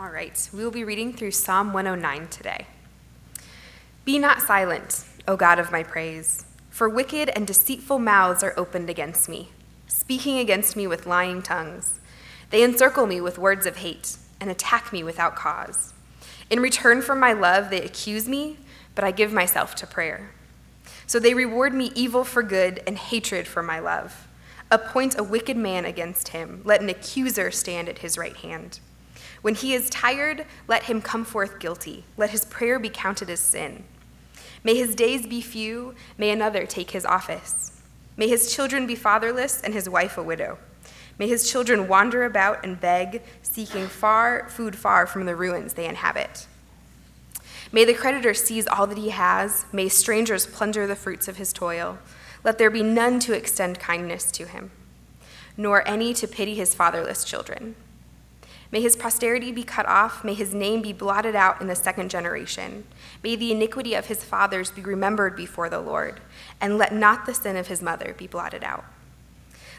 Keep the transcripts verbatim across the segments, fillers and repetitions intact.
All right, we will be reading through Psalm one oh nine today. Be not silent, O God of my praise, for wicked and deceitful mouths are opened against me, speaking against me with lying tongues. They encircle me with words of hate and attack me without cause. In return for my love, they accuse me, but I give myself to prayer. So they reward me evil for good and hatred for my love. Appoint a wicked man against him. Let an accuser stand at his right hand. When he is tired, let him come forth guilty. Let his prayer be counted as sin. May his days be few. May another take his office. May his children be fatherless and his wife a widow. May his children wander about and beg, seeking far food far from the ruins they inhabit. May the creditor seize all that he has. May strangers plunder the fruits of his toil. Let there be none to extend kindness to him, nor any to pity his fatherless children. May his posterity be cut off. May his name be blotted out in the second generation. May the iniquity of his fathers be remembered before the Lord, and let not the sin of his mother be blotted out.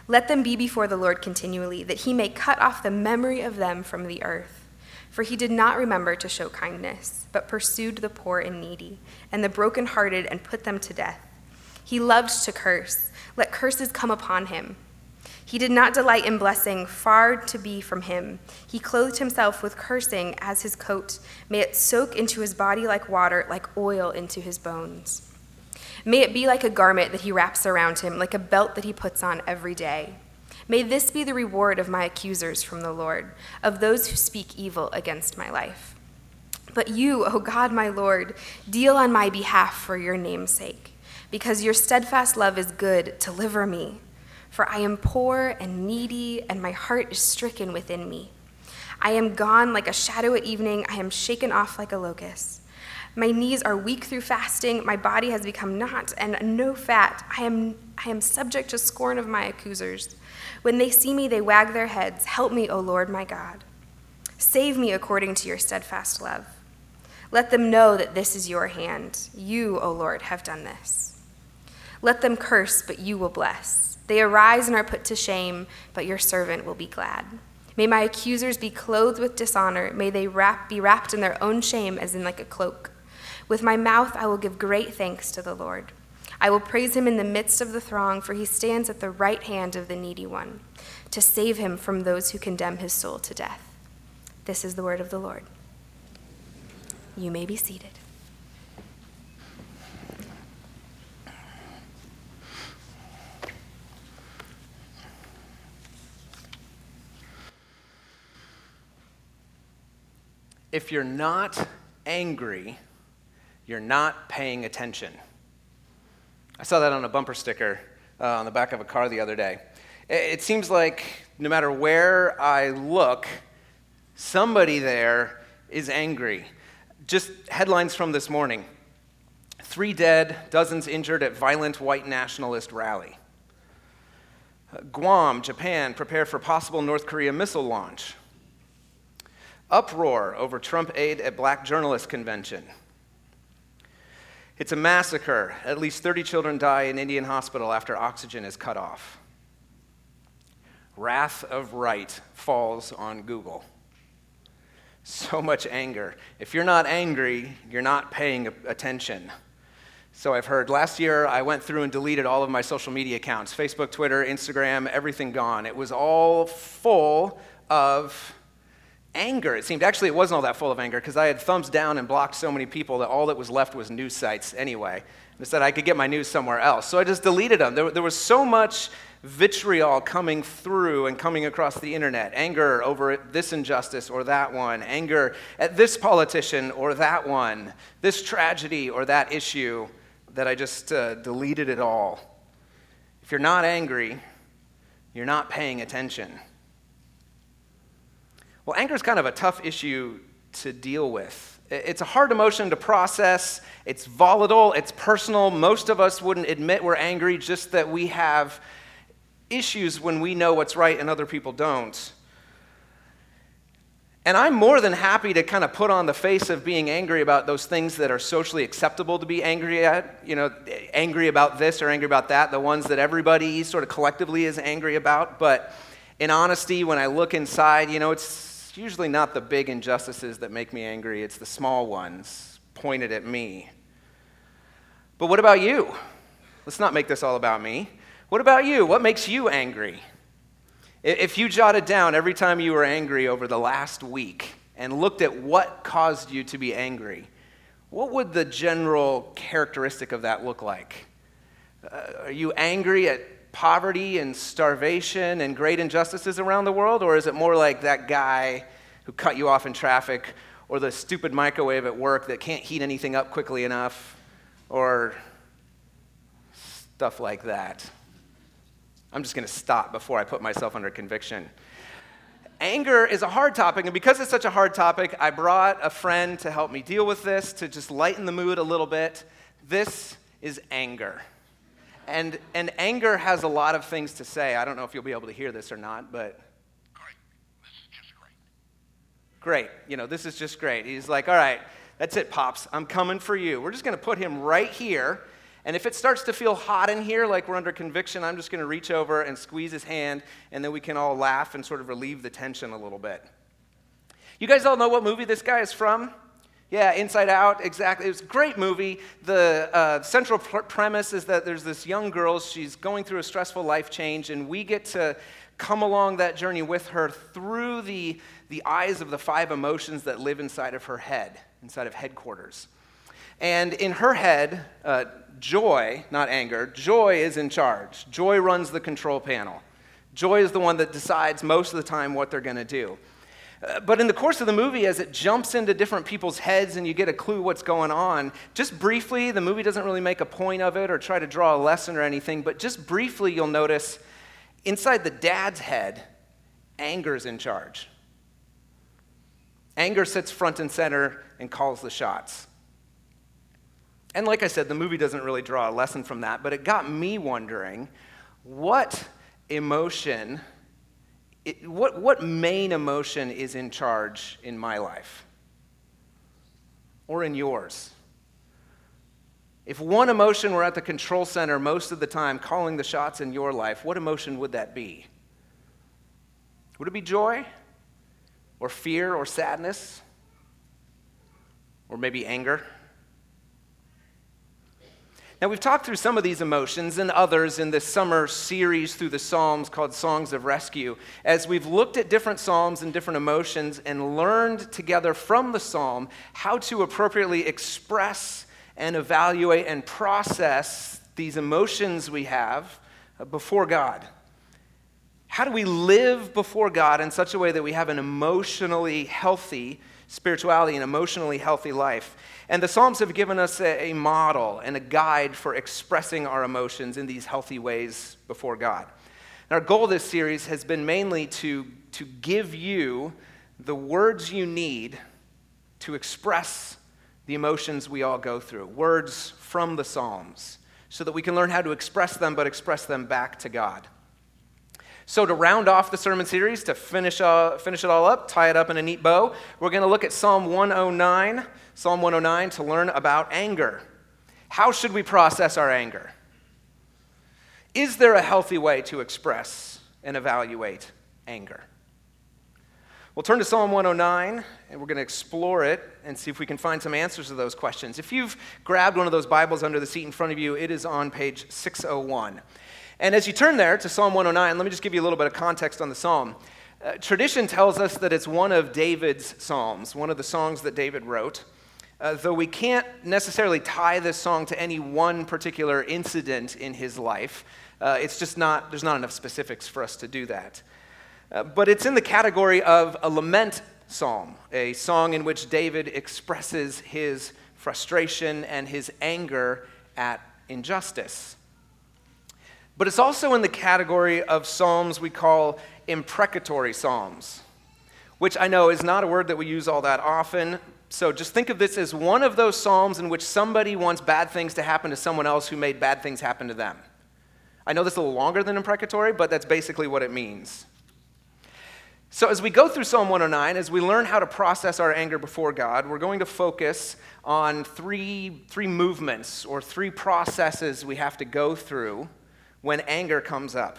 Let them be before the Lord continually, that he may cut off the memory of them from the earth. For he did not remember to show kindness, but pursued the poor and needy, and the brokenhearted, and put them to death. He loved to curse. Let curses come upon him. He did not delight in blessing, far to be from him. He clothed himself with cursing as his coat. May it soak into his body like water, like oil into his bones. May it be like a garment that he wraps around him, like a belt that he puts on every day. May this be the reward of my accusers from the Lord, of those who speak evil against my life. But you, O God, my Lord, deal on my behalf for your name's sake. Because your steadfast love is good, deliver me. For I am poor and needy, and my heart is stricken within me. I am gone like a shadow at evening. I am shaken off like a locust. My knees are weak through fasting. My body has become naught and no fat. I am, I am subject to scorn of my accusers. When they see me, they wag their heads. Help me, O Lord, my God. Save me according to your steadfast love. Let them know that this is your hand. You, O Lord, have done this. Let them curse, but you will bless. They arise and are put to shame, but your servant will be glad. May my accusers be clothed with dishonor. May they wrap, be wrapped in their own shame as in like a cloak. With my mouth I will give great thanks to the Lord. I will praise him in the midst of the throng, for he stands at the right hand of the needy one, to save him from those who condemn his soul to death. This is the word of the Lord. You may be seated. If you're not angry, you're not paying attention. I saw that on a bumper sticker uh, on the back of a car the other day. It, it seems like no matter where I look, somebody there is angry. Just headlines from this morning. Three dead, dozens injured at violent white nationalist rally. Uh, Guam, Japan, prepare for possible North Korea missile launch. Uproar over Trump aid at Black Journalist Convention. It's a massacre. At least thirty children die in Indian hospital after oxygen is cut off. Wrath of right falls on Google. So much anger. If you're not angry, you're not paying attention. So I've heard. Last year, I went through and deleted all of my social media accounts. Facebook, Twitter, Instagram, everything gone. It was all full of anger, it seemed. Actually, it wasn't all that full of anger because I had thumbs down and blocked so many people that all that was left was news sites anyway. I said I could get my news somewhere else. So I just deleted them. There, there was so much vitriol coming through and coming across the internet. Anger over this injustice or that one. Anger at this politician or that one. This tragedy or that issue, that I just uh, deleted it all. If you're not angry, you're not paying attention. Well, anger is kind of a tough issue to deal with. It's a hard emotion to process. It's volatile. It's personal. Most of us wouldn't admit we're angry, just that we have issues when we know what's right and other people don't. And I'm more than happy to kind of put on the face of being angry about those things that are socially acceptable to be angry at, you know, angry about this or angry about that, the ones that everybody sort of collectively is angry about. But in honesty, when I look inside, you know, it's It's usually not the big injustices that make me angry, it's the small ones pointed at me. But what about you? Let's not make this all about me. What about you? What makes you angry? If you jotted down every time you were angry over the last week and looked at what caused you to be angry, what would the general characteristic of that look like? Uh, are you angry at poverty and starvation and great injustices around the world? Or is it more like that guy who cut you off in traffic, or the stupid microwave at work that can't heat anything up quickly enough, or stuff like that? I'm just going to stop before I put myself under conviction. Anger is a hard topic, and because it's such a hard topic, I brought a friend to help me deal with this, to just lighten the mood a little bit. This is anger. And and anger has a lot of things to say. I don't know if you'll be able to hear this or not, but... Great. This is just great. Great. You know, this is just great. He's like, all right, that's it, Pops. I'm coming for you. We're just going to put him right here. And if it starts to feel hot in here, like we're under conviction, I'm just going to reach over and squeeze his hand, and then we can all laugh and sort of relieve the tension a little bit. You guys all know what movie this guy is from? Yeah, Inside Out, exactly. It was a great movie. The uh, central pr- premise is that there's this young girl. She's going through a stressful life change, and we get to come along that journey with her through the, the eyes of the five emotions that live inside of her head, inside of headquarters. And in her head, uh, joy, not anger, joy is in charge. Joy runs the control panel. Joy is the one that decides most of the time what they're going to do. Uh, but in the course of the movie, as it jumps into different people's heads and you get a clue what's going on, just briefly, the movie doesn't really make a point of it or try to draw a lesson or anything, but just briefly you'll notice inside the dad's head, anger's in charge. Anger sits front and center and calls the shots. And like I said, the movie doesn't really draw a lesson from that, but it got me wondering, what emotion, it, what, what main emotion is in charge in my life? Or in yours? If one emotion were at the control center most of the time calling the shots in your life, what emotion would that be? Would it be joy? Or fear? Or sadness? Or maybe anger? Now, we've talked through some of these emotions and others in this summer series through the Psalms called Songs of Rescue, as we've looked at different Psalms and different emotions and learned together from the Psalm how to appropriately express and evaluate and process these emotions we have before God. How do we live before God in such a way that we have an emotionally healthy spirituality and emotionally healthy life? And the Psalms have given us a, a model and a guide for expressing our emotions in these healthy ways before God. And our goal of this series has been mainly to, to give you the words you need to express the emotions we all go through, words from the Psalms, so that we can learn how to express them, but express them back to God. So to round off the sermon series, to finish uh, finish it all up, tie it up in a neat bow, we're going to look at Psalm one oh nine, Psalm one oh nine, to learn about anger. How should we process our anger? Is there a healthy way to express and evaluate anger? We'll turn to Psalm one oh nine, and we're going to explore it and see if we can find some answers to those questions. If you've grabbed one of those Bibles under the seat in front of you, it is on page six oh one. And as you turn there to Psalm one oh nine, let me just give you a little bit of context on the psalm. Uh, tradition tells us that it's one of David's psalms, one of the songs that David wrote, uh, though we can't necessarily tie this song to any one particular incident in his life. Uh, it's just not, there's not enough specifics for us to do that. Uh, but it's in the category of a lament psalm, a song in which David expresses his frustration and his anger at injustice. But it's also in the category of psalms we call imprecatory psalms, which I know is not a word that we use all that often. So just think of this as one of those psalms in which somebody wants bad things to happen to someone else who made bad things happen to them. I know that's a little longer than imprecatory, but that's basically what it means. So as we go through Psalm one oh nine, as we learn how to process our anger before God, we're going to focus on three, three movements or three processes we have to go through when anger comes up.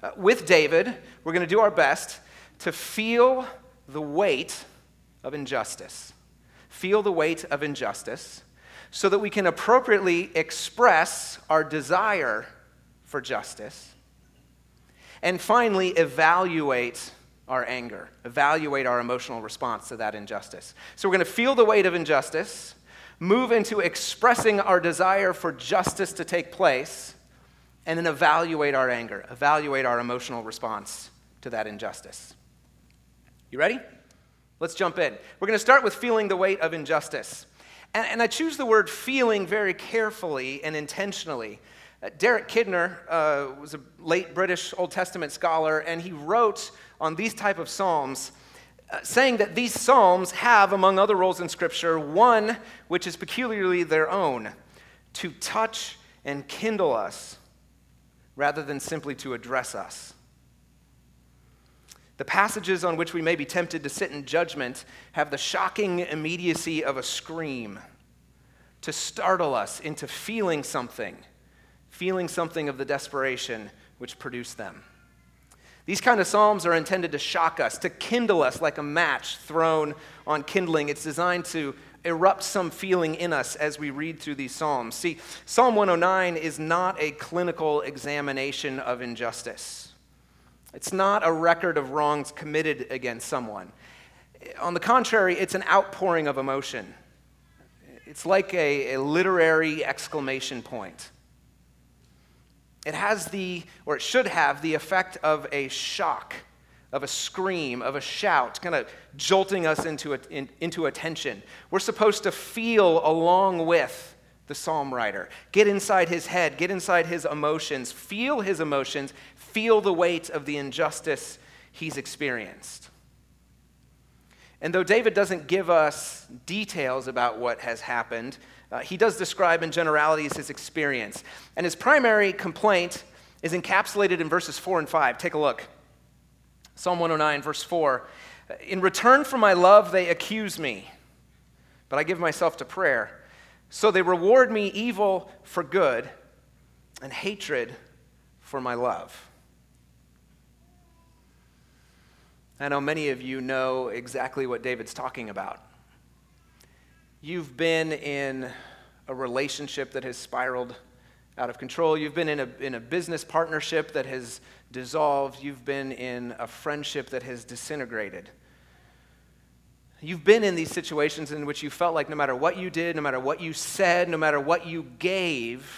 Uh, with David, we're going to do our best to feel the weight of injustice. Feel the weight of injustice so that we can appropriately express our desire for justice. And finally, evaluate our anger, evaluate our emotional response to that injustice. So we're going to feel the weight of injustice, move into expressing our desire for justice to take place, and then evaluate our anger, evaluate our emotional response to that injustice. You ready? Let's jump in. We're going to start with feeling the weight of injustice. And, and I choose the word feeling very carefully and intentionally. Uh, Derek Kidner uh, was a late British Old Testament scholar, and he wrote on these type of psalms, uh, saying that these psalms have, among other roles in Scripture, one which is peculiarly their own, to touch and kindle us rather than simply to address us. The passages on which we may be tempted to sit in judgment have the shocking immediacy of a scream to startle us into feeling something, feeling something of the desperation which produced them. These kind of psalms are intended to shock us, to kindle us like a match thrown on kindling. It's designed to erupt some feeling in us as we read through these psalms. See, Psalm one oh nine is not a clinical examination of injustice. It's not a record of wrongs committed against someone. On the contrary, it's an outpouring of emotion. It's like a, a literary exclamation point. It has the, or it should have, the effect of a shock, of a scream, of a shout, kind of jolting us into a, in, into attention. We're supposed to feel along with the psalm writer. Get inside his head, get inside his emotions, feel his emotions, feel the weight of the injustice he's experienced. And though David doesn't give us details about what has happened, uh, he does describe in generalities his experience. And his primary complaint is encapsulated in verses four and five. Take a look. Psalm one oh nine, verse four. In return for my love, they accuse me, but I give myself to prayer. So they reward me evil for good and hatred for my love. I know many of you know exactly what David's talking about. You've been in a relationship that has spiraled out of control. You've been in a, in a business partnership that has dissolved. You've been in a friendship that has disintegrated. You've been in these situations in which you felt like no matter what you did, no matter what you said, no matter what you gave,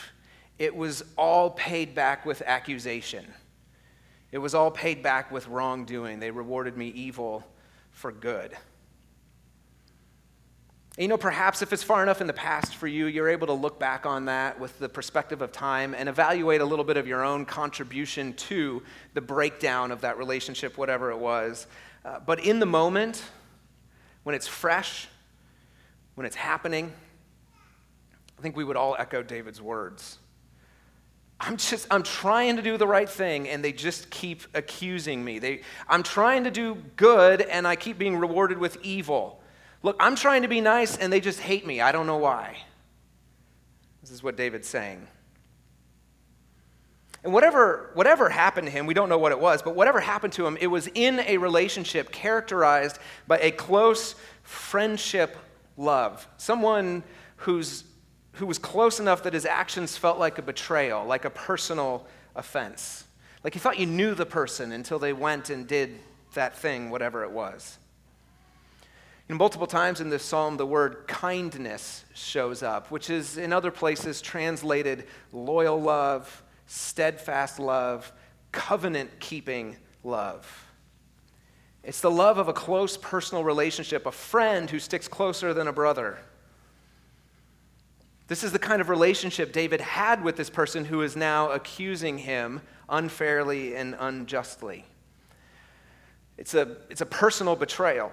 it was all paid back with accusation. It was all paid back with wrongdoing. They rewarded me evil for good. And you know, perhaps if it's far enough in the past for you, you're able to look back on that with the perspective of time and evaluate a little bit of your own contribution to the breakdown of that relationship, whatever it was. Uh, but in the moment, when it's fresh, when it's happening, I think we would all echo David's words. I'm just, I'm trying to do the right thing, and they just keep accusing me. They, I'm trying to do good, and I keep being rewarded with evil. Look, I'm trying to be nice, and they just hate me. I don't know why. This is what David's saying. And whatever whatever happened to him, we don't know what it was, but whatever happened to him, it was in a relationship characterized by a close friendship love. Someone who's who was close enough that his actions felt like a betrayal, like a personal offense. Like you thought you knew the person until they went and did that thing, whatever it was. You know, multiple times in this psalm, the word kindness shows up, which is in other places translated loyal love, steadfast love, covenant-keeping love. It's the love of a close personal relationship, a friend who sticks closer than a brother. This is the kind of relationship David had with this person who is now accusing him unfairly and unjustly. It's a, it's a personal betrayal,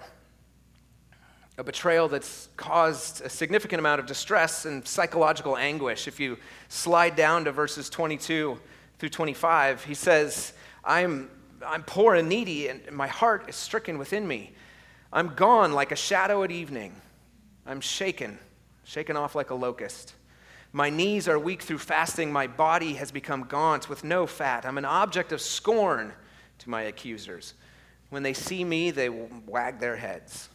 a betrayal that's caused a significant amount of distress and psychological anguish. If you slide down to verses twenty-two through twenty-five, he says, I'm, I'm poor and needy, and my heart is stricken within me. I'm gone like a shadow at evening. I'm shaken, shaken off like a locust. My knees are weak through fasting. My body has become gaunt with no fat. I'm an object of scorn to my accusers. When they see me, they wag their heads.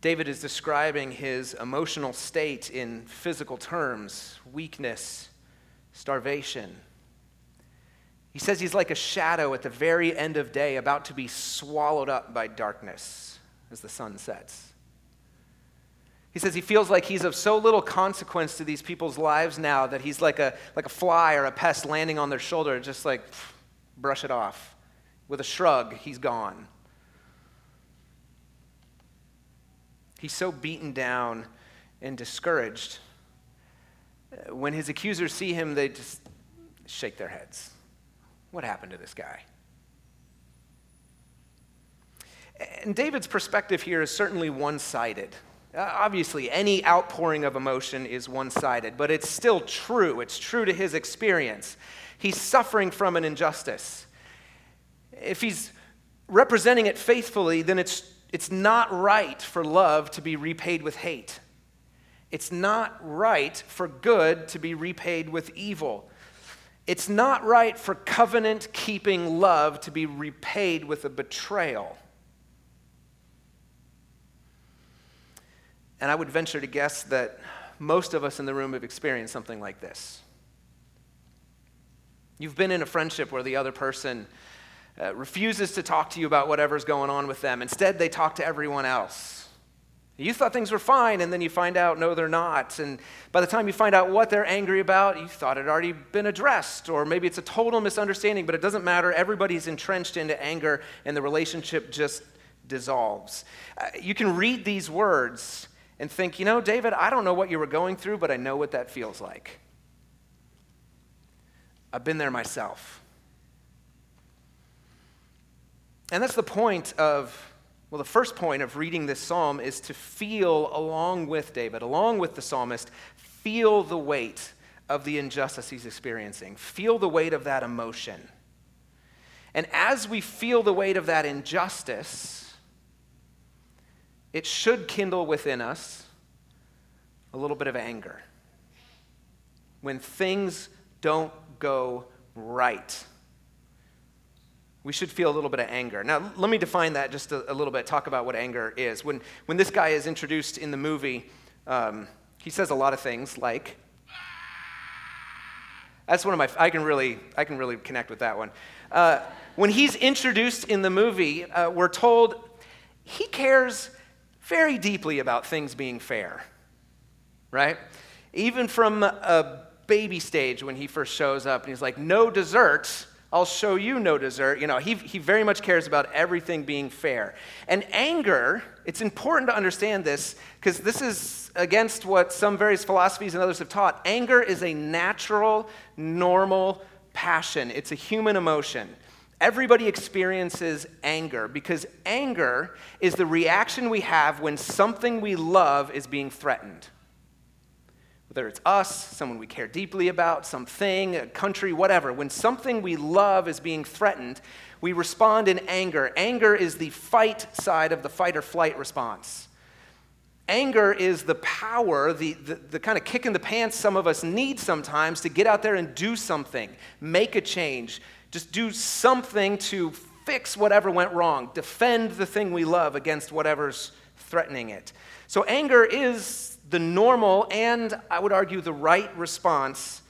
David is describing his emotional state in physical terms, weakness, starvation. He says he's like a shadow at the very end of day, about to be swallowed up by darkness as the sun sets. He says he feels like he's of so little consequence to these people's lives now that he's like a, like a fly or a pest landing on their shoulder, just like pff, brush it off. With a shrug, he's gone. He's so beaten down and discouraged. When his accusers see him, they just shake their heads. What happened to this guy? And David's perspective here is certainly one-sided. Obviously, any outpouring of emotion is one-sided, but it's still true. It's true to his experience. He's suffering from an injustice. If he's representing it faithfully, then it's It's not right for love to be repaid with hate. It's not right for good to be repaid with evil. It's not right for covenant-keeping love to be repaid with a betrayal. And I would venture to guess that most of us in the room have experienced something like this. You've been in a friendship where the other person Uh, refuses to talk to you about whatever's going on with them. Instead, they talk to everyone else. You thought things were fine, and then you find out, no, they're not. And by the time you find out what they're angry about, you thought it had already been addressed, or maybe it's a total misunderstanding, but it doesn't matter. Everybody's entrenched into anger, and the relationship just dissolves. Uh, you can read these words and think, you know, David, I don't know what you were going through, but I know what that feels like. I've been there myself. And that's the point of, well, the first point of reading this psalm is to feel along with David, along with the psalmist, feel the weight of the injustice he's experiencing. Feel the weight of that emotion. And as we feel the weight of that injustice, it should kindle within us a little bit of anger. When things don't go right, we should feel a little bit of anger. Now, let me define that just a, a little bit, talk about what anger is. When when this guy is introduced in the movie, um, he says a lot of things like, that's one of my, I can really, I can really connect with that one. Uh, when he's introduced in the movie, uh, we're told he cares very deeply about things being fair, right? Even from a baby stage when he first shows up and he's like, no dessert, I'll show you no dessert. You know, he he very much cares about everything being fair. And anger, it's important to understand this because this is against what some various philosophies and others have taught. Anger is a natural, normal passion. It's a human emotion. Everybody experiences anger because anger is the reaction we have when something we love is being threatened. Whether it's us, someone we care deeply about, something, a country, whatever. When something we love is being threatened, we respond in anger. Anger is the fight side of the fight or flight response. Anger is the power, the, the, the kind of kick in the pants some of us need sometimes to get out there and do something, make a change, just do something to fix whatever went wrong, defend the thing we love against whatever's threatening it. So anger is the normal and, I would argue, the right response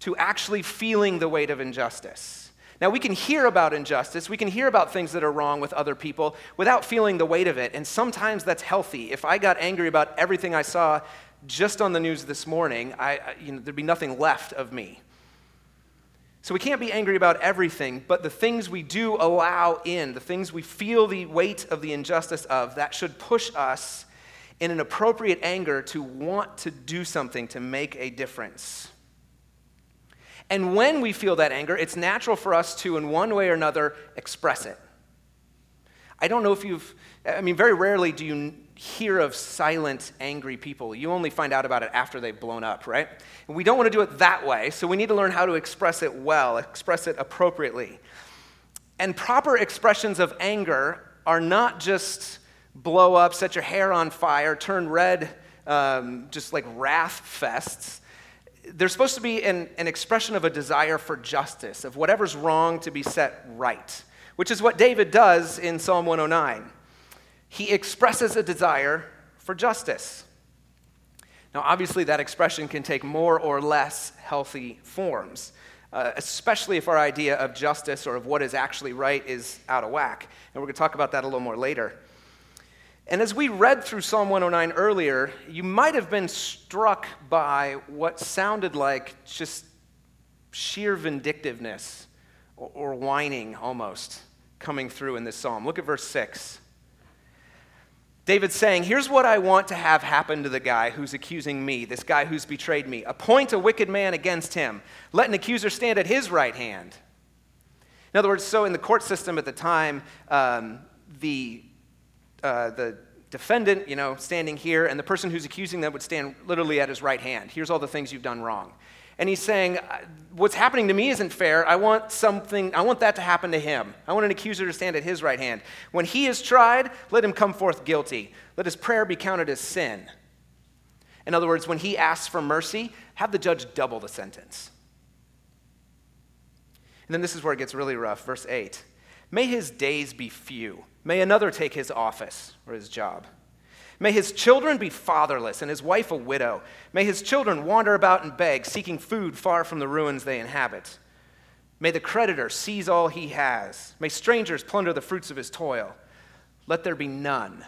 to actually feeling the weight of injustice. Now, we can hear about injustice, we can hear about things that are wrong with other people without feeling the weight of it, and sometimes that's healthy. If I got angry about everything I saw just on the news this morning, I, you know, there'd be nothing left of me. So we can't be angry about everything, but the things we do allow in, the things we feel the weight of the injustice of, that should push us in an appropriate anger to want to do something, to make a difference. And when we feel that anger, it's natural for us to, in one way or another, express it. I don't know if you've, I mean, very rarely do you hear of silent, angry people. You only find out about it after they've blown up, right? And we don't want to do it that way, so we need to learn how to express it well, express it appropriately. And proper expressions of anger are not just blow up, set your hair on fire, turn red, um, just like wrath fests. They're supposed to be an, an expression of a desire for justice, of whatever's wrong to be set right. which is what David does in Psalm one oh nine. He expresses a desire for justice. Now, obviously, that expression can take more or less healthy forms, uh, especially if our idea of justice or of what is actually right is out of whack. And we're going to talk about that a little more later. And as we read through Psalm one oh nine earlier, you might have been struck by what sounded like just sheer vindictiveness or, or whining almost coming through in this psalm. Look at verse six. David's saying, here's what I want to have happen to the guy who's accusing me, this guy who's betrayed me. Appoint a wicked man against him. Let an accuser stand at his right hand. In other words, so in the court system at the time, um, the uh, the defendant, you know, standing here, and the person who's accusing them would stand literally at his right hand. Here's all the things you've done wrong. And he's saying, what's happening to me isn't fair. I want something, I want that to happen to him. I want an accuser to stand at his right hand. When he is tried, let him come forth guilty. Let his prayer be counted as sin. In other words, when he asks for mercy, have the judge double the sentence. And then this is where it gets really rough, verse eight. May his days be few. May another take his office or his job. May his children be fatherless and his wife a widow. May his children wander about and beg, seeking food far from the ruins they inhabit. May the creditor seize all he has. May strangers plunder the fruits of his toil. Let there be none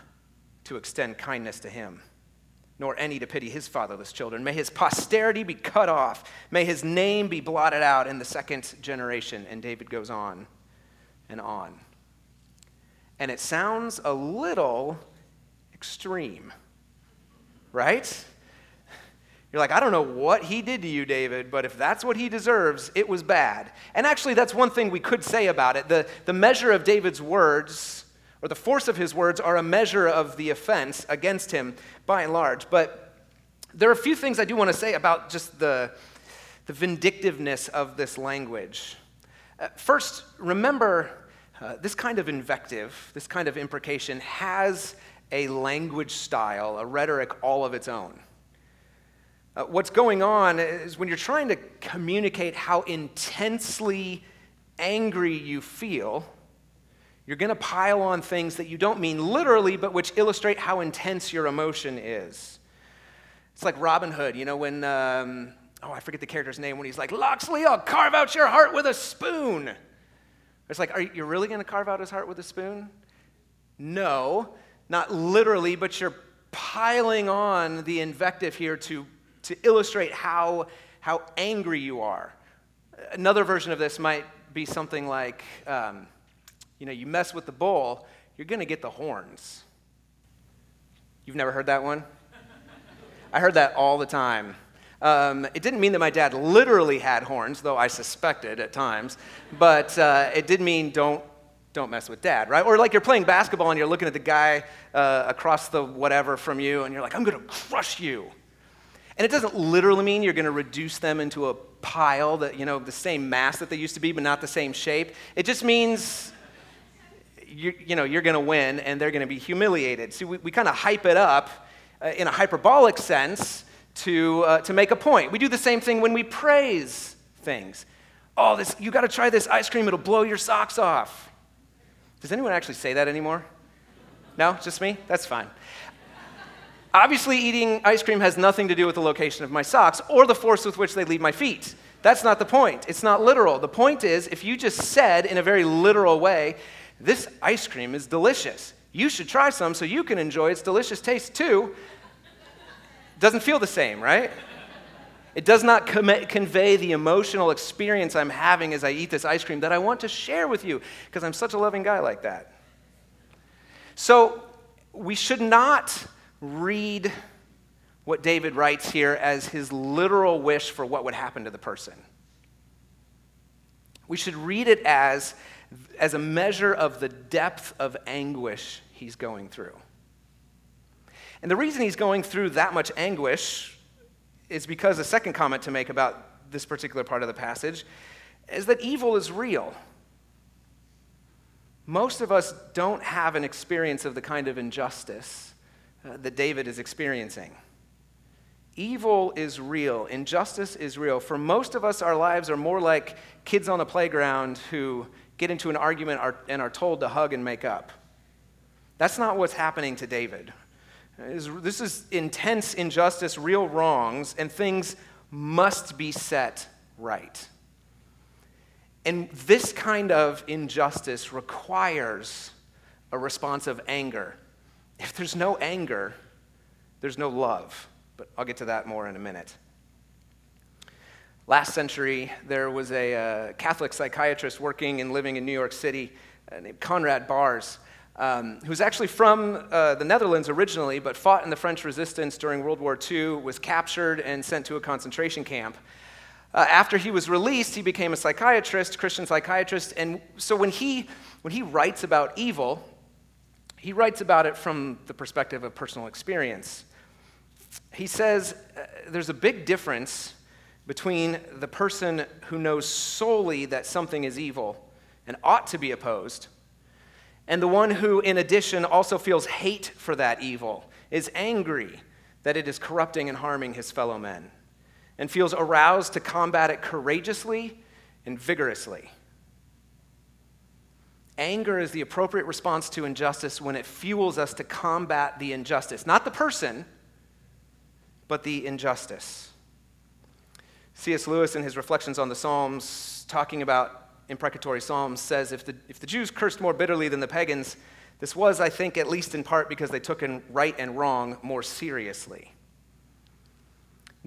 to extend kindness to him, nor any to pity his fatherless children. May his posterity be cut off. May his name be blotted out in the second generation. And David goes on and on. And it sounds a little extreme, right? You're like, I don't know what he did to you, David, but if that's what he deserves, it was bad. And actually, that's one thing we could say about it. The, the measure of David's words, or the force of his words, are a measure of the offense against him, by and large. But there are a few things I do want to say about just the, the vindictiveness of this language. Uh, first, remember, uh, this kind of invective, this kind of imprecation has a language style, a rhetoric all of its own. Uh, what's going on is when you're trying to communicate how intensely angry you feel, you're going to pile on things that you don't mean literally, but which illustrate how intense your emotion is. It's like Robin Hood, you know, when, um, oh, I forget the character's name, when he's like, Locksley, I'll carve out your heart with a spoon. It's like, are you really going to carve out his heart with a spoon? No. Not literally, but you're piling on the invective here to, to illustrate how, how angry you are. Another version of this might be something like, um, you know, you mess with the bull, you're going to get the horns. You've never heard that one? I heard that all the time. Um, it didn't mean that my dad literally had horns, though I suspected at times, but uh, it did mean don't Don't mess with dad, right? Or like you're playing basketball and you're looking at the guy uh, across the whatever from you and you're like, I'm going to crush you. And it doesn't literally mean you're going to reduce them into a pile that, you know, the same mass that they used to be, but not the same shape. It just means, you, you know, you're going to win and they're going to be humiliated. See, we, we kind of hype it up uh, in a hyperbolic sense to uh, to make a point. We do the same thing when we praise things. Oh, this you got to try this ice cream. It'll blow your socks off. Does anyone actually say that anymore? No? Just me? That's fine. Obviously, eating ice cream has nothing to do with the location of my socks or the force with which they leave my feet. That's not the point. It's not literal. The point is, if you just said in a very literal way, this ice cream is delicious. You should try some so you can enjoy its delicious taste too. Doesn't feel the same, right? It does not com- convey the emotional experience I'm having as I eat this ice cream that I want to share with you because I'm such a loving guy like that. So we should not read what David writes here as his literal wish for what would happen to the person. We should read it as, as a measure of the depth of anguish he's going through. And the reason he's going through that much anguish is because a second comment to make about this particular part of the passage is that evil is real. Most of us don't have an experience of the kind of injustice uh, that David is experiencing. Evil is real. Injustice is real. For most of us, our lives are more like kids on a playground who get into an argument and are told to hug and make up. That's not what's happening to David. This is intense injustice, real wrongs, and things must be set right. And this kind of injustice requires a response of anger. If there's no anger, there's no love. But I'll get to that more in a minute. Last century, there was a uh, Catholic psychiatrist working and living in New York City uh, named Conrad Barrs, um, who was actually from uh, the Netherlands originally, but fought in the French resistance during World War Two, was captured and sent to a concentration camp. Uh, after he was released, he became a psychiatrist, Christian psychiatrist, and so when he when he writes about evil, he writes about it from the perspective of personal experience. He says uh, there's a big difference between the person who knows solely that something is evil and ought to be opposed, and the one who, in addition, also feels hate for that evil, is angry that it is corrupting and harming his fellow men, and feels aroused to combat it courageously and vigorously. Anger is the appropriate response to injustice when it fuels us to combat the injustice. Not the person, but the injustice. C S Lewis, in his reflections on the Psalms, talking about imprecatory Psalms, says if the, if the Jews cursed more bitterly than the pagans, this was, I think, at least in part because they took in right and wrong more seriously.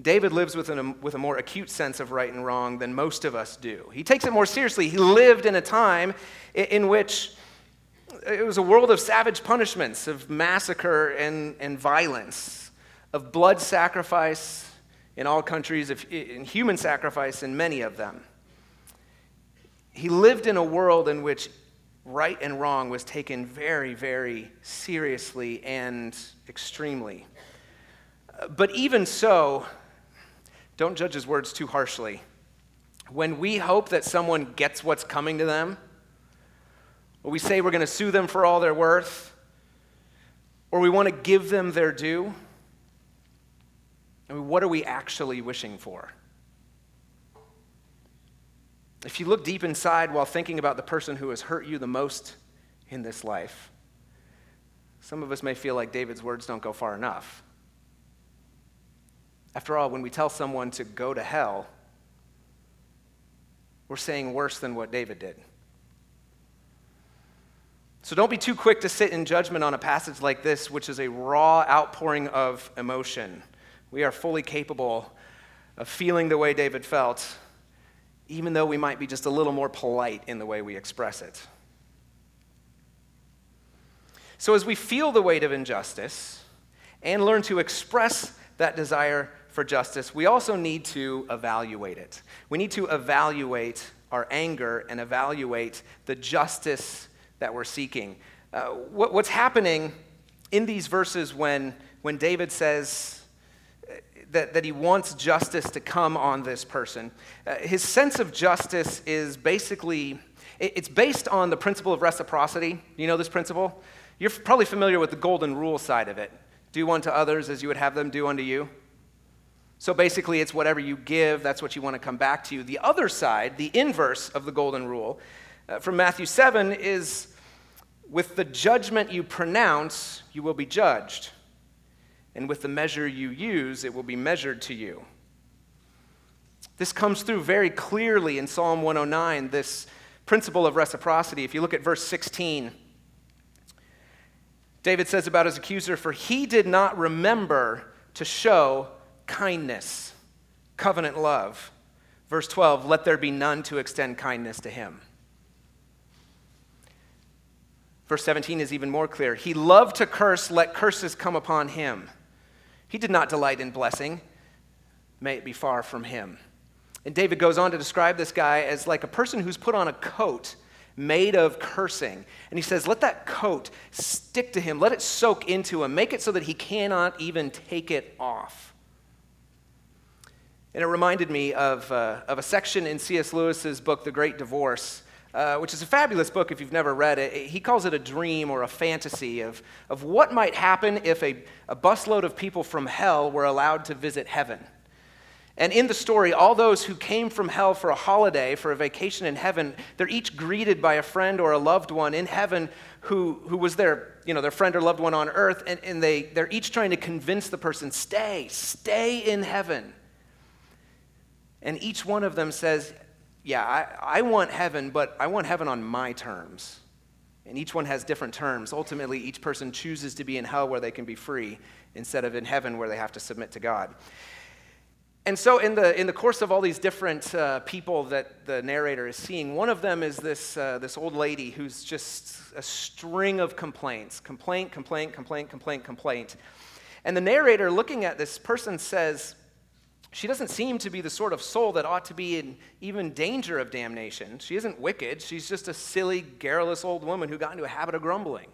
David lives with, an, with a more acute sense of right and wrong than most of us do. He takes it more seriously. He lived in a time in, in which it was a world of savage punishments, of massacre and, and violence, of blood sacrifice in all countries, of in human sacrifice in many of them. He lived in a world in which right and wrong was taken very, very seriously and extremely. But even so, don't judge his words too harshly. When we hope that someone gets what's coming to them, or we say we're going to sue them for all they're worth, or we want to give them their due, I mean, what are we actually wishing for? If you look deep inside while thinking about the person who has hurt you the most in this life, some of us may feel like David's words don't go far enough. After all, when we tell someone to go to hell, we're saying worse than what David did. So don't be too quick to sit in judgment on a passage like this, which is a raw outpouring of emotion. We are fully capable of feeling the way David felt, even though we might be just a little more polite in the way we express it. So as we feel the weight of injustice and learn to express that desire for justice, we also need to evaluate it. We need to evaluate our anger and evaluate the justice that we're seeking. Uh, what, what's happening in these verses when, when David says that, that he wants justice to come on this person? Uh, his sense of justice is basically, it, it's based on the principle of reciprocity. You know this principle? You're probably familiar with the golden rule side of it. Do unto others as you would have them do unto you. So basically, it's whatever you give, that's what you want to come back to you. The other side, the inverse of the golden rule, uh, from Matthew seven is, with the judgment you pronounce, you will be judged. And with the measure you use, it will be measured to you. This comes through very clearly in Psalm one oh nine, this principle of reciprocity. If you look at verse sixteen, David says about his accuser, for he did not remember to show kindness, covenant love. Verse twelve, let there be none to extend kindness to him. Verse seventeen is even more clear. He loved to curse, let curses come upon him. He did not delight in blessing, may it be far from him. And David goes on to describe this guy as like a person who's put on a coat made of cursing. And he says, let that coat stick to him. Let it soak into him. Make it so that he cannot even take it off. And it reminded me of, uh, of a section in C S Lewis's book, The Great Divorce, uh, which is a fabulous book if you've never read it. He calls it a dream or a fantasy of, of what might happen if a, a busload of people from hell were allowed to visit heaven. And in the story, all those who came from hell for a holiday, for a vacation in heaven, they're each greeted by a friend or a loved one in heaven who, who was their, you know, their friend or loved one on earth, and, and they, they're each trying to convince the person, stay, stay in heaven. And each one of them says, yeah, I, I want heaven, but I want heaven on my terms. And each one has different terms. Ultimately, each person chooses to be in hell where they can be free instead of in heaven where they have to submit to God. And so in the in the course of all these different uh, people that the narrator is seeing, one of them is this uh, this old lady who's just a string of complaints. Complaint, complaint, complaint, complaint, complaint. And the narrator, looking at this person, says, she doesn't seem to be the sort of soul that ought to be in even danger of damnation. She isn't wicked. She's just a silly, garrulous old woman who got into a habit of grumbling.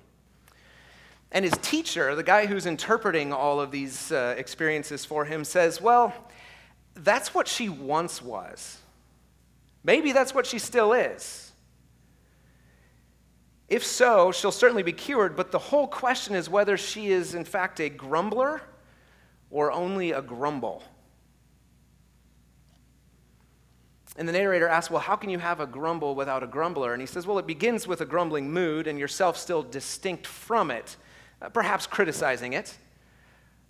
And his teacher, the guy who's interpreting all of these uh, experiences for him, says, well, that's what she once was. Maybe that's what she still is. If so, she'll certainly be cured, but the whole question is whether she is in fact a grumbler or only a grumble. And the narrator asks, well, how can you have a grumble without a grumbler? And he says, well, it begins with a grumbling mood and yourself still distinct from it, perhaps criticizing it.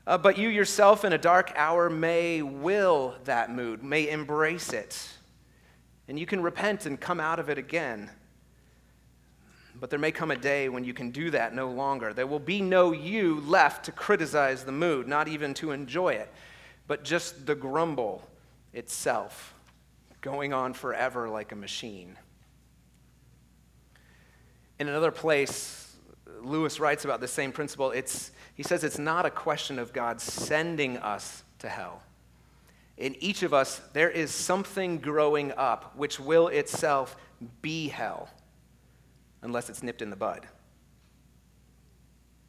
Uh, but you yourself in a dark hour may will that mood, may embrace it. And you can repent and come out of it again. But there may come a day when you can do that no longer. There will be no you left to criticize the mood, not even to enjoy it, but just the grumble itself, going on forever like a machine. In another place, Lewis writes about the same principle. It's He says it's not a question of God sending us to hell. In each of us, there is something growing up which will itself be hell, unless it's nipped in the bud.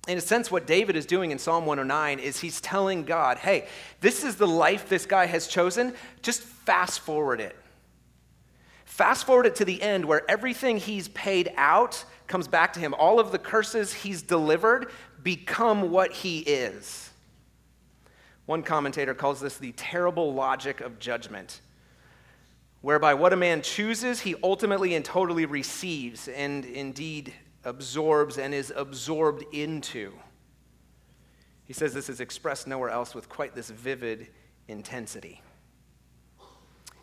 In a sense, what David is doing in Psalm one oh nine is he's telling God, hey, this is the life this guy has chosen. Just fast forward it. Fast forward it to the end where everything he's paid out comes back to him. All of the curses he's delivered become what he is. One commentator calls this the terrible logic of judgment, whereby what a man chooses, he ultimately and totally receives and indeed absorbs and is absorbed into. He says this is expressed nowhere else with quite this vivid intensity.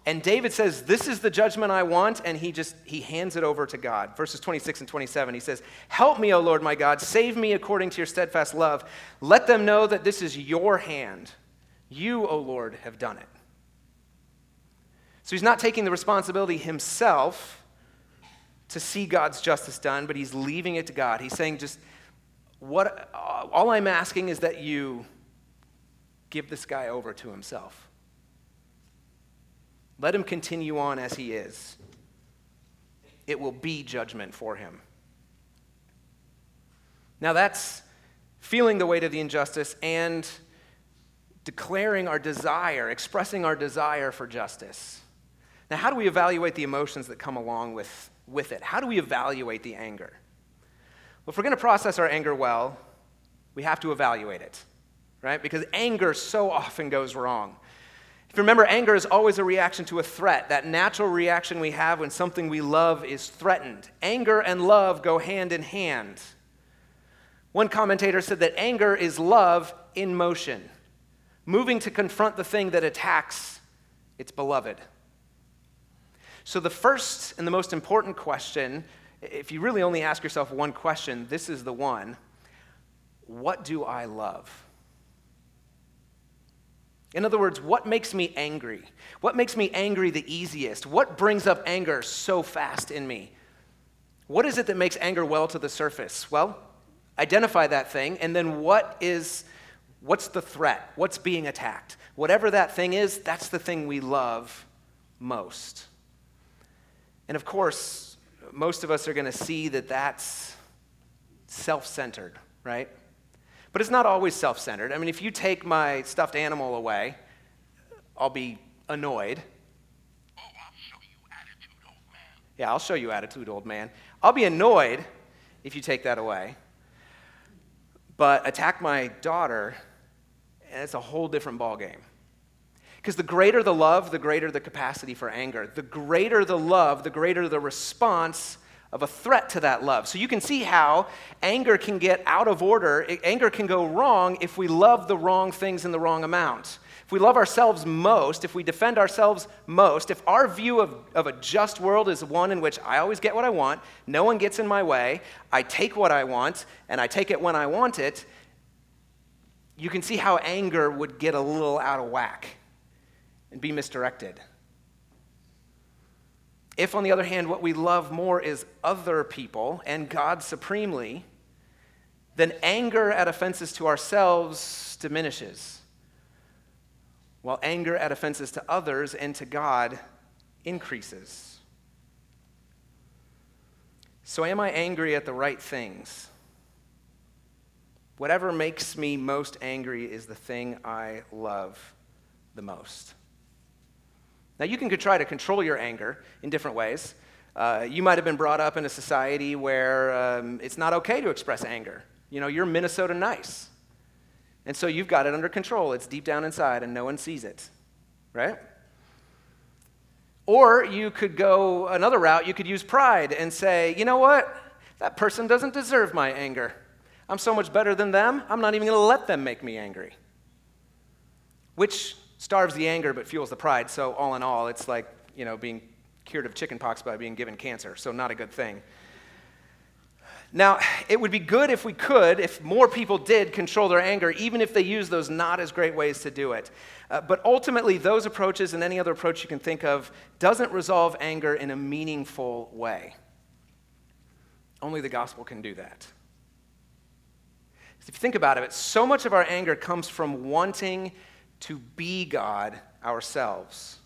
And David says, this is the judgment I want, and he just, he hands it over to God. Verses twenty-six and twenty-seven, he says, help me, O Lord my God, save me according to your steadfast love. Let them know that this is your hand. You, O Lord, have done it. So he's not taking the responsibility himself to see God's justice done, but he's leaving it to God. He's saying just, what? all I'm asking is that you give this guy over to himself. Let him continue on as he is. It will be judgment for him. Now that's feeling the weight of the injustice and declaring our desire, expressing our desire for justice. Now how do we evaluate the emotions that come along with, with it? How do we evaluate the anger? Well, if we're going to process our anger well, we have to evaluate it, right? Because anger so often goes wrong. If you remember, anger is always a reaction to a threat, that natural reaction we have when something we love is threatened. Anger and love go hand in hand. One commentator said that anger is love in motion, moving to confront the thing that attacks its beloved. So the first and the most important question, if you really only ask yourself one question, this is the one: what do I love? In other words, what makes me angry? What makes me angry the easiest? What brings up anger so fast in me? What is it that makes anger well to the surface? Well, identify that thing, and then what is, what's the threat? What's being attacked? Whatever that thing is, that's the thing we love most. And of course, most of us are going to see that that's self-centered, right? But it's not always self-centered. I mean, if you take my stuffed animal away, I'll be annoyed. Oh, I'll show you attitude, old man. Yeah, I'll show you attitude, old man. I'll be annoyed if you take that away. But attack my daughter, and it's a whole different ballgame. Because the greater the love, the greater the capacity for anger. The greater the love, the greater the response of a threat to that love. So you can see how anger can get out of order. Anger can go wrong if we love the wrong things in the wrong amount. If we love ourselves most, if we defend ourselves most, if our view of, of a just world is one in which I always get what I want, no one gets in my way, I take what I want, and I take it when I want it, you can see how anger would get a little out of whack and be misdirected. If, on the other hand, what we love more is other people and God supremely, then anger at offenses to ourselves diminishes, while anger at offenses to others and to God increases. So am I angry at the right things? Whatever makes me most angry is the thing I love the most. Now, you can try to control your anger in different ways. Uh, you might have been brought up in a society where um, it's not okay to express anger. You know, you're Minnesota nice. And so you've got it under control. It's deep down inside and no one sees it, right? Or you could go another route. You could use pride and say, you know what? That person doesn't deserve my anger. I'm so much better than them. I'm not even going to let them make me angry. Which starves the anger but fuels the pride. So all in all, it's like, you know, being cured of chickenpox by being given cancer. So not a good thing. Now, it would be good if we could, if more people did control their anger, even if they use those not as great ways to do it. Uh, but ultimately, those approaches and any other approach you can think of doesn't resolve anger in a meaningful way. Only the gospel can do that. If you think about it, so much of our anger comes from wanting to be God ourselves,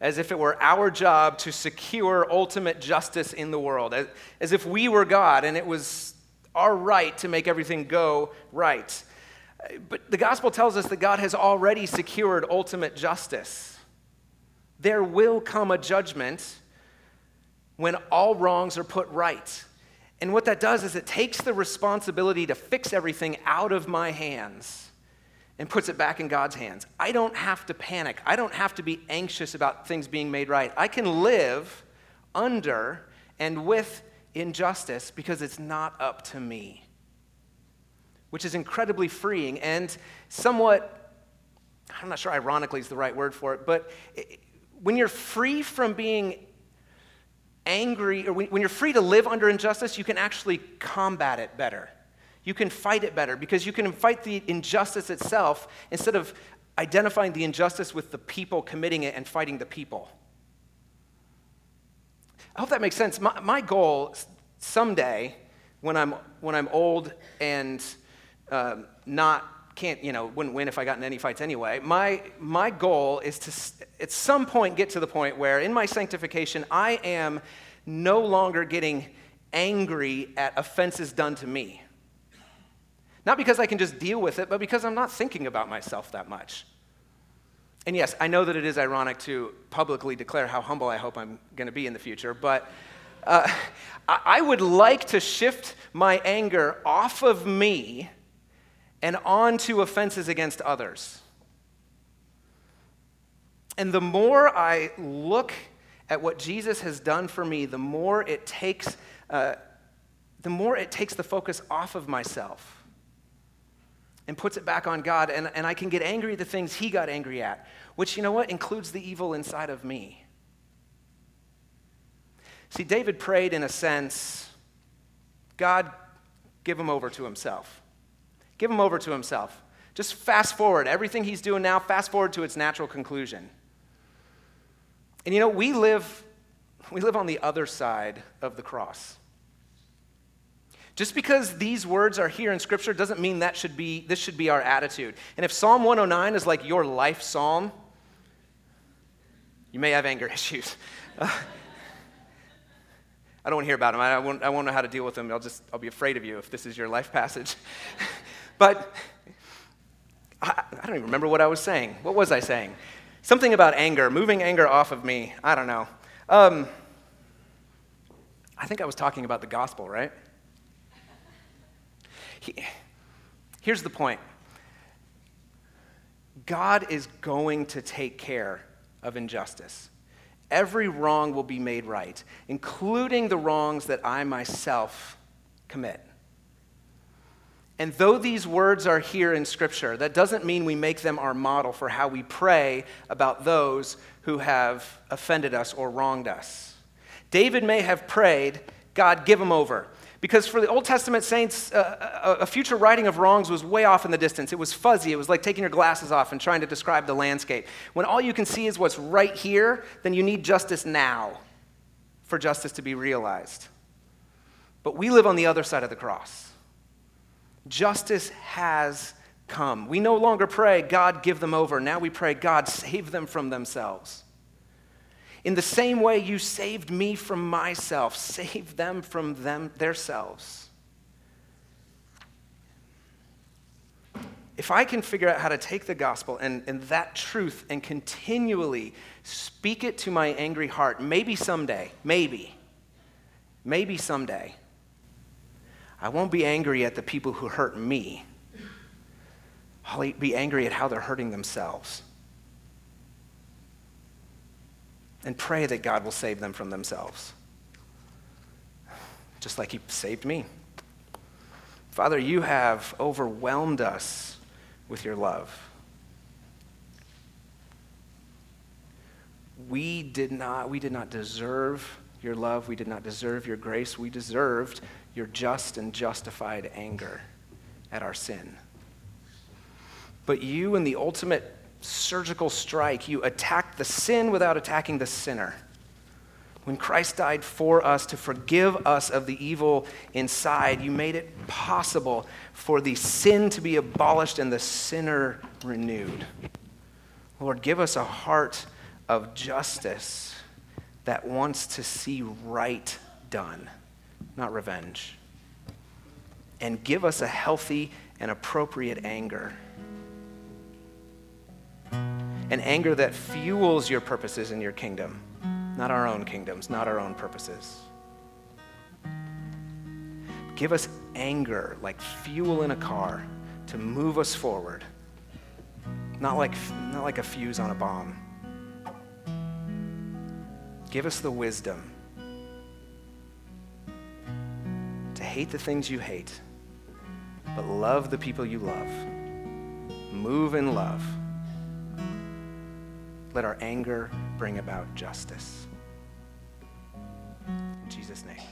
as if it were our job to secure ultimate justice in the world, as, as if we were God and it was our right to make everything go right. But the gospel tells us that God has already secured ultimate justice. There will come a judgment when all wrongs are put right. And what that does is it takes the responsibility to fix everything out of my hands and puts it back in God's hands. I don't have to panic. I don't have to be anxious about things being made right. I can live under and with injustice because it's not up to me, which is incredibly freeing and somewhat, I'm not sure ironically is the right word for it, but when you're free from being angry, or when you're free to live under injustice, you can actually combat it better. You can fight it better because you can fight the injustice itself instead of identifying the injustice with the people committing it and fighting the people. I hope that makes sense. My, my goal someday, when I'm when I'm old and um, not can't you know wouldn't win if I got in any fights anyway. My my goal is to at some point get to the point where in my sanctification I am no longer getting angry at offenses done to me. Not because I can just deal with it, but because I'm not thinking about myself that much. And yes, I know that it is ironic to publicly declare how humble I hope I'm going to be in the future, but uh, I would like to shift my anger off of me and onto offenses against others. And the more I look at what Jesus has done for me, the more it takes, uh, the more it takes the focus off of myself and puts it back on God, and, and I can get angry at the things he got angry at, which, you know what, includes the evil inside of me. See, David prayed in a sense, God, give him over to himself. Give him over to himself. Just fast forward. Everything he's doing now, fast forward to its natural conclusion. And you know, we live, we live on the other side of the cross. Just because these words are here in Scripture doesn't mean that should be this should be our attitude. And if Psalm one oh nine is like your life psalm, you may have anger issues. Uh, I don't want to hear about them. I won't. I won't know how to deal with them. I'll just. I'll be afraid of you if this is your life passage. But I, I don't even remember what I was saying. What was I saying? Something about anger, moving anger off of me. I don't know. Um, I think I was talking about the gospel, right? Here's the point. God is going to take care of injustice. Every wrong will be made right, including the wrongs that I myself commit. And though these words are here in Scripture, that doesn't mean we make them our model for how we pray about those who have offended us or wronged us. David may have prayed, God, give them over. Because for the Old Testament saints, uh, a future righting of wrongs was way off in the distance. It was fuzzy. It was like taking your glasses off and trying to describe the landscape. When all you can see is what's right here, then you need justice now for justice to be realized. But we live on the other side of the cross. Justice has come. We no longer pray, God, give them over. Now we pray, God, save them from themselves. In the same way you saved me from myself, save them from them themselves. If I can figure out how to take the gospel and, and that truth and continually speak it to my angry heart, maybe someday, maybe, maybe someday, I won't be angry at the people who hurt me. I'll be angry at how they're hurting themselves. And pray that God will save them from themselves, just like he saved me. Father, you have overwhelmed us with your love. We did not, we did not deserve your love. We did not deserve your grace. We deserved your just and justified anger at our sin. But you, in the ultimate surgical strike, you attacked the sin without attacking the sinner. When Christ died for us to forgive us of the evil inside, you made it possible for the sin to be abolished and the sinner renewed. Lord, give us a heart of justice that wants to see right done, not revenge. And give us a healthy and appropriate anger. An anger that fuels your purposes in your kingdom, not our own kingdoms, not our own purposes. Give us anger like fuel in a car to move us forward, not like, not like a fuse on a bomb. Give us the wisdom to hate the things you hate, but love the people you love. Move in love. Let our anger bring about justice. In Jesus' name.